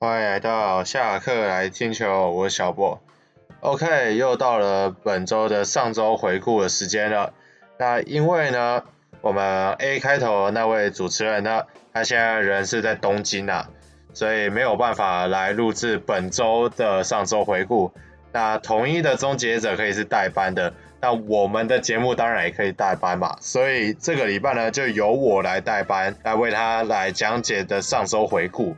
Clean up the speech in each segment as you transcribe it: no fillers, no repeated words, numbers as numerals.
欢迎来到下课来听球，我是小博。OK， 又到了本周的上周回顾的时间了。那因为呢，我们 A 开头的那位主持人呢，他现在人是在东京啊，所以没有办法来录制本周的上周回顾。那统一的终结者可以是代班的，那我们的节目当然也可以代班嘛。所以这个礼拜呢，就由我来代班，来为他来讲解的上周回顾。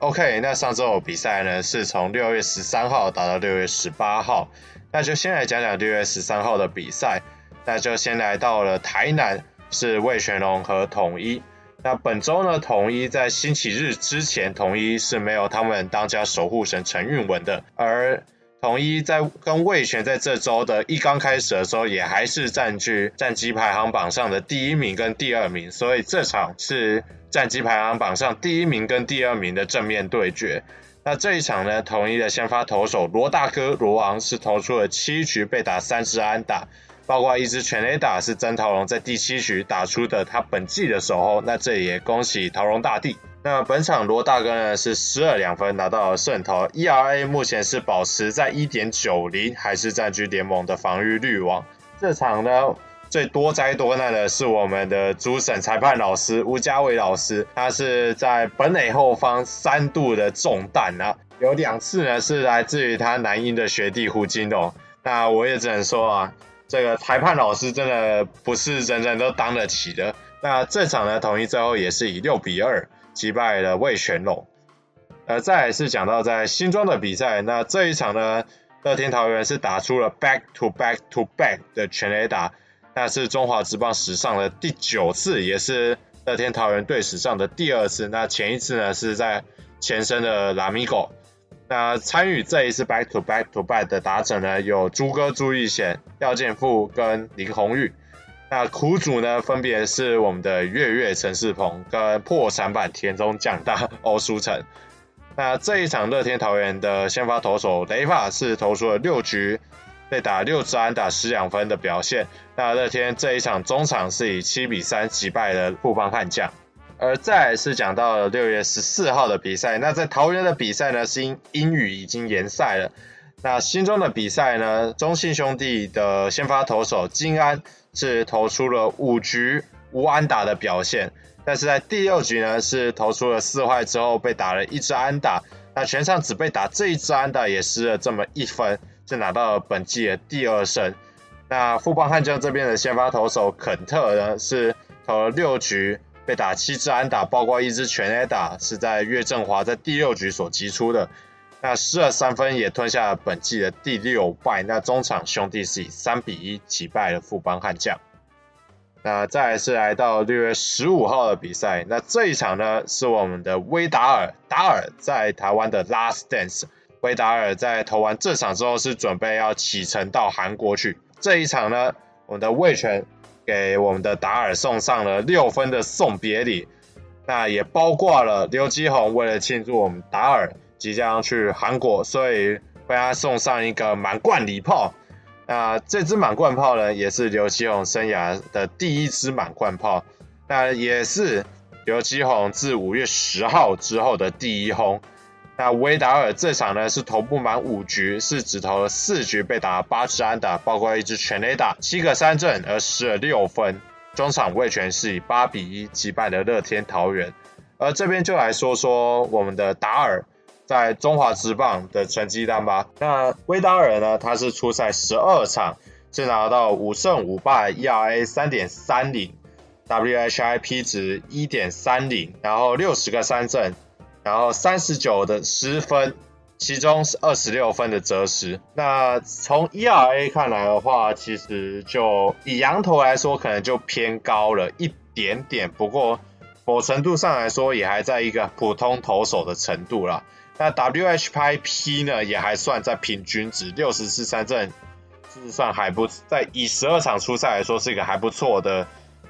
OK， 那上周的比赛呢，是从6月13号打到6月18号。那就先来讲讲6月13号的比赛。那就先来到了台南，是味全龙和统一。那本周呢，统一在星期日之前，统一是没有他们当家守护神陈运文的。而统一在跟味全在这周的一刚开始的时候，也还是占据战绩排行榜上的第一名跟第二名，所以这场是战绩排行榜上第一名跟第二名的正面对决。那这一场呢，统一的先发投手罗大哥罗昂是投出了7局，被打3支安打，包括一支全垒打是曾陶龙在第7局打出的他本季的首轰。那这也恭喜陶龙大帝。那本场罗大哥呢是12两分拿到了胜投 ，ERA 目前是保持在 1.90， 还是占据联盟的防御率王。这场呢，最多灾多难的是我们的主审裁判老师吴家伟老师，他是在本垒后方3度的中弹啊，有2次呢是来自于他南鹰的学弟胡金龙。那我也只能说啊，这个裁判老师真的不是人人都当得起的。那这场呢，统一最后也是以6-2击败了味全龙。再来是讲到在新庄的比赛，那这一场呢，乐天桃园是打出了 back to back to back 的全垒打。那是中华职棒史上的第9次，也是乐天桃园队史上的第2次。那前一次呢是在前身的 Lamigo。 那参与这一次 back to back to back 的打者呢，有朱哥朱义贤、廖健富跟林鸿玉。那苦主呢分别是我们的月月陈世鹏跟破产版田中将大欧书成。那这一场乐天桃园的先发投手雷法是投出了6局，被打6支安打12分的表现。那乐天这一场中场是以7-3击败了富邦悍将。而再来是讲到了6月14号的比赛，那在桃园的比赛呢是因雨已经延赛了。那新庄的比赛呢，中信兄弟的先发投手金安是投出了5局无安打的表现，但是在第6局呢是投出了4坏之后被打了1支安打，那全场只被打这1支安打也失了这么1分，是拿到了本季的第2胜。那富邦悍将这边的先发投手肯特呢是投了6局被打7支安打，包括1支全垒打是在岳振华在第6局所击出的，那失了3分也吞下了本季的第6败。那中场兄弟是以3-1击败了富邦悍将。那再来是来到6月15号的比赛，那这一场呢是我们的威达尔在台湾的 Last Dance。威达尔在投完这场之后是准备要启程到韩国去。这一场呢，我们的味全给我们的达尔送上了6分的送别礼，那也包括了刘基宏为了庆祝我们达尔即将去韩国，所以为他送上一个满贯礼炮。那这支满贯炮呢，也是刘基宏生涯的第1支满贯炮，那也是刘基宏自5月10号之后的第1轰。那威达尔这场呢是投不满5局，是只投了4局被打8支安打，包括1支全垒打、7个三振而失了6分。中场味全是以8-1击败了乐天桃园。而这边就来说说我们的达尔在中华职棒的成绩单吧。那威达尔呢，他是出赛12场，是拿到5胜5败 ，ERA 3.30， WHIP 值 1.30， 然后60个三振。然后39的失分，其中是26分的折失。那从 ERA 看来的话，其实就以羊头来说，可能就偏高了一点点。不过某程度上来说，也还在一个普通投手的程度啦。那 WHIP 呢，也还算在平均值，64三振是算还不，在以12场出赛来说，是一个还不错的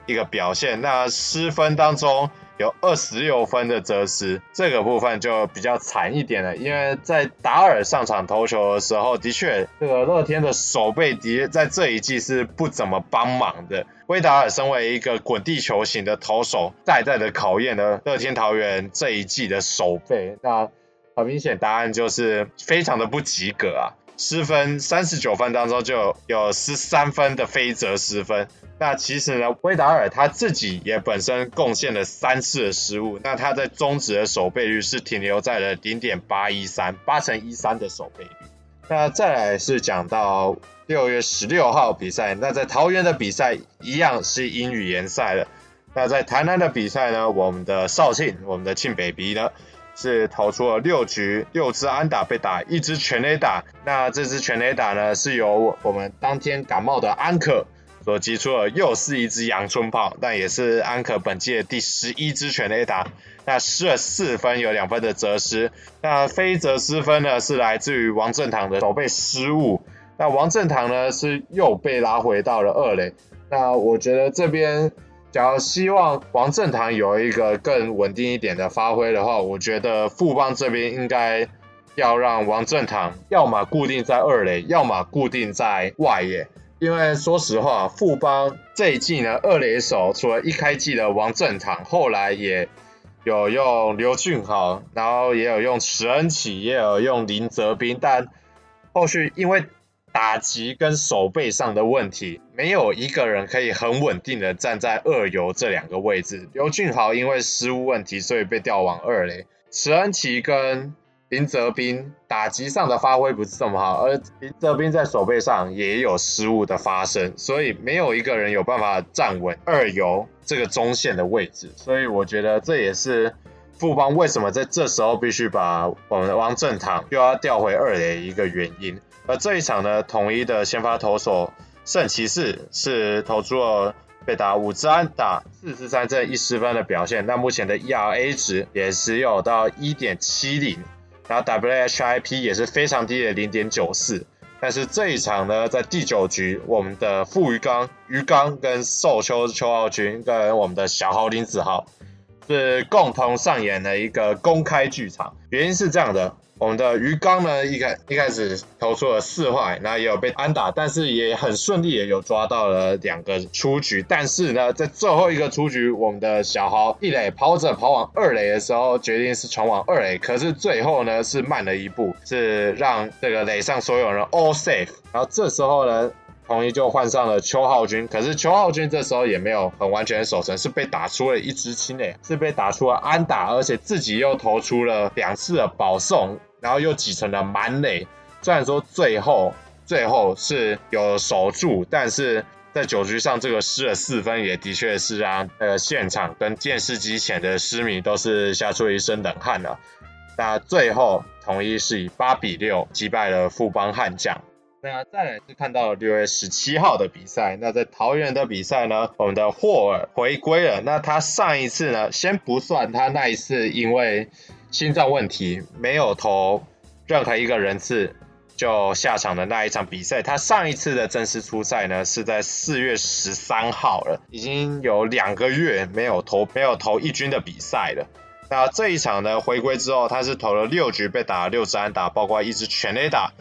一个表现。那失分当中有26分的折失，这个部分就比较惨一点了，因为在达尔上场投球的时候，的确这个乐天的守备在这一季是不怎么帮忙的。威达尔身为一个滚地球型的投手，再的考验了乐天桃园这一季的守备。那很明显答案就是非常的不及格啊。失分39分当中就有13分的非责失分。那其实呢，威达尔他自己也本身贡献了3次的失误，那他在中职的守备率是停留在了 0.813， 8乘13的守备率。那再来是讲到6月16号比赛，那在桃园的比赛一样是英语联赛了。那在台南的比赛呢，我们的庆北鼻呢是投出了6局，6支安打被打，1支全垒打。那这支全垒打呢，是由我们当天感冒的安可所击出的，又是一支阳春炮，那也是安可本季的第11支全垒打。那失了4分，有2分的责失。那非责失分呢，是来自于王正堂的守备失误。那王正堂呢，是又被拉回到了2垒。那我觉得这边，假如希望王正堂有一个更稳定一点的发挥的话，我觉得富邦这边应该要让王正堂要么固定在2垒，要么固定在外野。因为说实话，富邦这一季呢，2垒手除了一开季的王正堂，后来也有用刘俊豪，然后也有用石恩启，也有用林哲斌，但后续因为打击跟守备上的问题，没有一个人可以很稳定的站在2游这2个位置。刘俊豪因为失误问题，所以被调往2垒。池恩奇跟林哲斌打击上的发挥不是这么好，而林哲斌在守备上也有失误的发生，所以没有一个人有办法站稳2游这个中线的位置。所以我觉得这也是富邦为什么在这时候必须把我们的王正堂又要调回2垒一个原因。而这一场呢，统一的先发投手圣骑士是投出了被打5支安打、4支三振、1失分的表现。那目前的 ERA 值也只有到 1.70， 然后 WHIP 也是非常低的 0.94。 但是这一场呢，在第9局，我们的傅鱼刚跟寿丘邱浩君跟我们的小豪林子豪是共同上演了一个公开剧场。原因是这样的，我们的鱼缸呢，一开始投出了4坏，那也有被安打，但是也很顺利，也有抓到了2个出局。但是呢，在最后一个出局，我们的小豪1垒跑往2垒的时候，决定是传往2垒，可是最后呢是慢了一步，是让这个垒上所有人 all safe。 然后这时候呢，统一就换上了邱浩君，可是邱浩君这时候也没有很完全的守成，是被打出了1支清垒，是被打出了安打，而且自己又投出了2次的保送，然后又挤成了满垒。虽然说最后是有守住，但是在9局上这个失了4分，也的确是让现场跟电视机前的狮迷都是吓出一身冷汗了。那最后统一是以8-6击败了富邦悍将。那再来是看到6月17号的比赛，那在桃园的比赛呢，我们的霍尔回归了。那他上一次呢，先不算他那一次因为心脏问题没有投任何一个人次就下场的那一场比赛，他上一次的正式出赛呢是在4月13号了，已经有2个月没有投一军的比赛了。那这一场呢，回归之后他是投了6局，被打了6支安打，包括1支全垒打，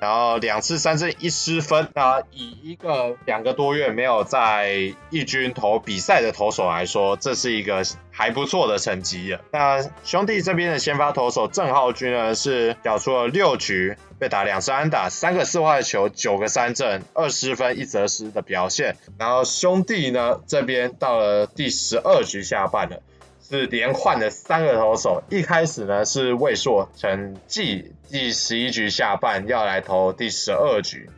然后2次三振、1失分。那以一个2个多月没有在一军投比赛的投手来说，这是一个还不错的成绩了。那兄弟这边的先发投手郑浩君呢，是缴出了6局，被打2支安打、3个4坏球、9个三振、2失分、1责失的表现。然后兄弟呢这边到了第12局下半了，是连换了3个投手。一开始呢是魏硕成绩第11局下半要来投第12局，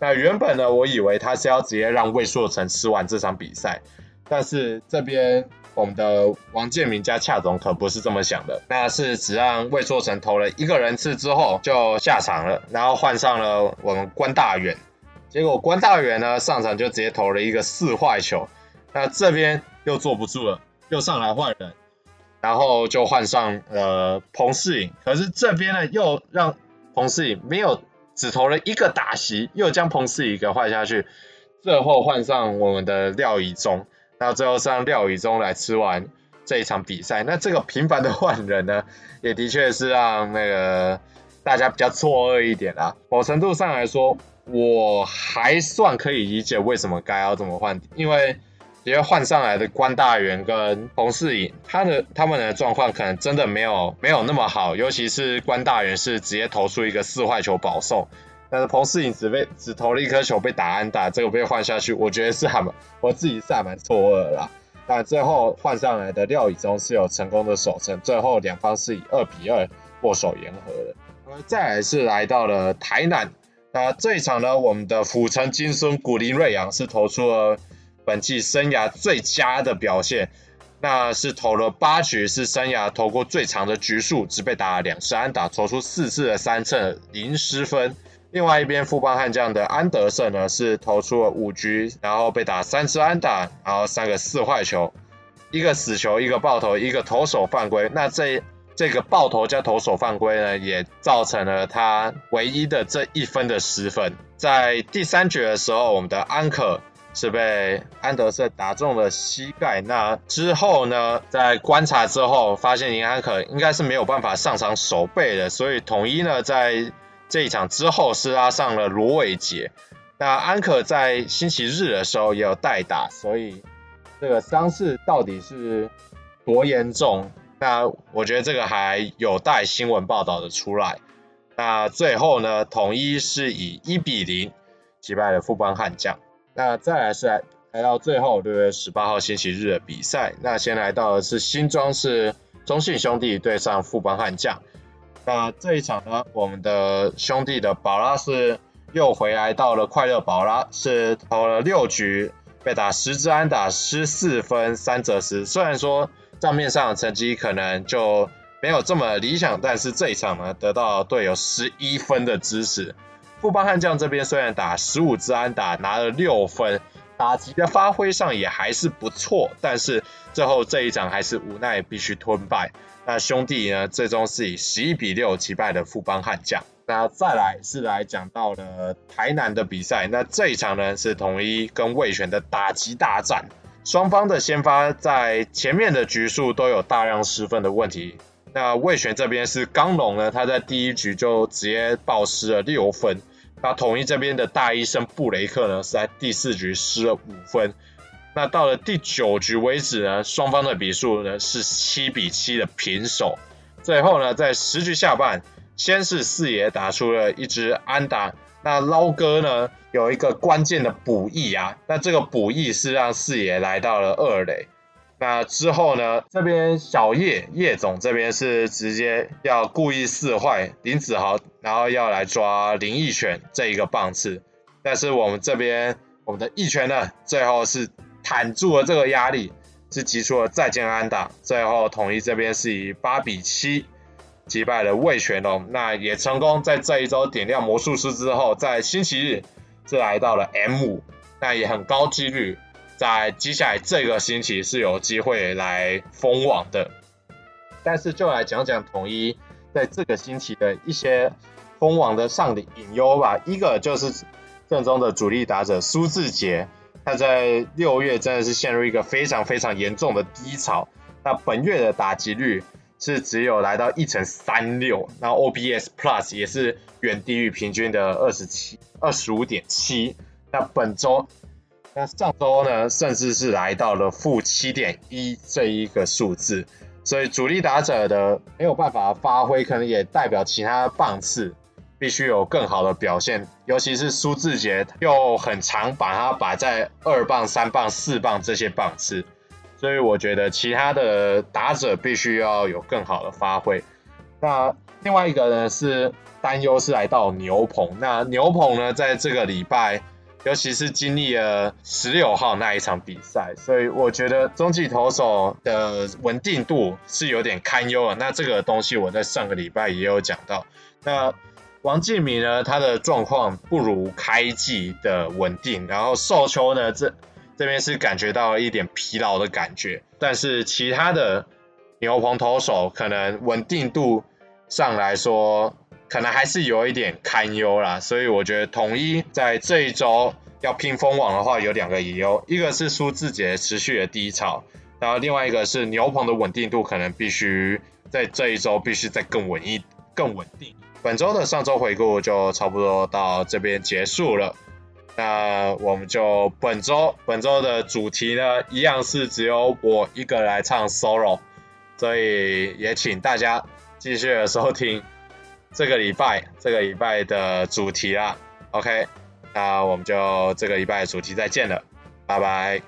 那原本呢我以为他是要直接让魏硕成吃完这场比赛，但是这边我们的王建民加恰总可不是这么想的，那是只让魏硕成投了1个人次之后就下场了，然后换上了我们关大远，结果关大远呢上场就直接投了1个4坏球，那这边又坐不住了，又上来换人，然后就换上彭世颖，可是这边呢又让彭世颖没有只投了1个打席，又将彭世颖给换下去，最后换上我们的廖以中，那最后是让廖以中来吃完这一场比赛。那这个频繁的换人呢，也的确是让那个大家比较错愕一点啦。某程度上来说，我还算可以理解为什么该要这么换，因为直接换上来的关大元跟洪世颖，他们的状况可能真的没有那么好，尤其是关大元是直接投出一个4坏球保送，但是洪世颖只投了1颗球被打安打，这个被换下去，我觉得是我自己是还蛮错愕的啦。但最后换上来的廖以中是有成功的守成，最后两方是以2比2握手言和的。而再来是来到了台南，那这一场呢，我们的府城金孙古林睿煬是投出了本季生涯最佳的表现，那是投了8局，是生涯投过最长的局数，只被打了2次安打，投出4次的3振，0失分。另外一边富邦悍将的安德胜呢，是投出了5局，然后被打3次安打，然后3个4坏球，1个死球，1个暴投，1个投手犯规。那这个暴投加投手犯规呢，也造成了他唯一的这1分的失分。在第3局的时候，我们的安可是被安德胜打中了膝盖，那之后呢，在观察之后发现林安可应该是没有办法上场守备的，所以统一呢在这一场之后是拉上了罗伟杰。那安可在星期日的时候也有代打，所以这个伤势到底是多严重，那我觉得这个还有待新闻报道的出来。那最后呢，统一是以1比0击败了富邦悍将。那再来是来到最后6月18号星期日的比赛，那先来到的是新庄是中信兄弟对上富邦悍将。那这一场呢，我们的兄弟的宝拉是又回来到了快乐宝拉，是投了6局，被打10支安打，失4分，3则失。虽然说账面上的成绩可能就没有这么理想，但是这一场呢得到队友11分的支持。富邦悍将这边虽然打15支安打拿了6分，打击的发挥上也还是不错，但是最后这一场还是无奈必须吞败。那兄弟呢最终是以11比6击败了富邦悍将。那再来是来讲到了台南的比赛，那这一场呢是统一跟味全的打击大战，双方的先发在前面的局数都有大量失分的问题。那味全这边是刚龙呢，他在第1局就直接爆失了6分，那统一这边的大医生布雷克呢是在第4局失了5分，那到了第9局为止呢，双方的比数呢是7比7的平手。最后呢在10局下半，先是四野打出了1支安打，那捞哥呢有一个关键的补益啊，那这个补益是让四野来到了2垒。那之后呢，这边小叶总这边是直接要故意4坏林子豪，然后要来抓林奕泉这一个棒次，但是我们的奕泉呢最后是坦住了这个压力，是击出了再见安打。最后统一这边是以8比7击败了味全龙，那也成功在这一周点亮魔术师之后，在星期日是来到了 M5， 那也很高几率在接下来这个星期是有机会来封王的。但是就来讲讲统一在这个星期的一些封王的上的隐忧吧。一个就是阵中的主力打者苏智杰，他在6月真的是陷入一个非常非常严重的低潮，那本月的打击率是只有来到1.36，那 OPS Plus 也是远低于平均的 25.7， 那本周那上周呢，甚至是来到了-7.1这一个数字，所以主力打者的没有办法发挥，可能也代表其他棒次必须有更好的表现。尤其是苏智杰又很常把他摆在2棒、3棒、4棒这些棒次，所以我觉得其他的打者必须要有更好的发挥。那另外一个呢是担忧是来到牛棚，那牛棚呢在这个礼拜尤其是经历了16号那一场比赛，所以我觉得中继投手的稳定度是有点堪忧了。那这个东西我在上个礼拜也有讲到，那王建民呢他的状况不如开季的稳定，然后寿球呢这边是感觉到一点疲劳的感觉，但是其他的牛棚投手可能稳定度上来说可能还是有一点堪忧啦。所以我觉得统一在这一周要拼封王的话有2个隐忧，一个是苏智杰持续的低潮，然后另外一个是牛棚的稳定度可能必须在这一周必须再更稳定。本周的上周回顾就差不多到这边结束了，那我们就本周的主题呢，一样是只有我一个人来唱 solo， 所以也请大家继续的收听这个礼拜的主题啦。OK， 那我们就这个礼拜的主题再见了，拜拜。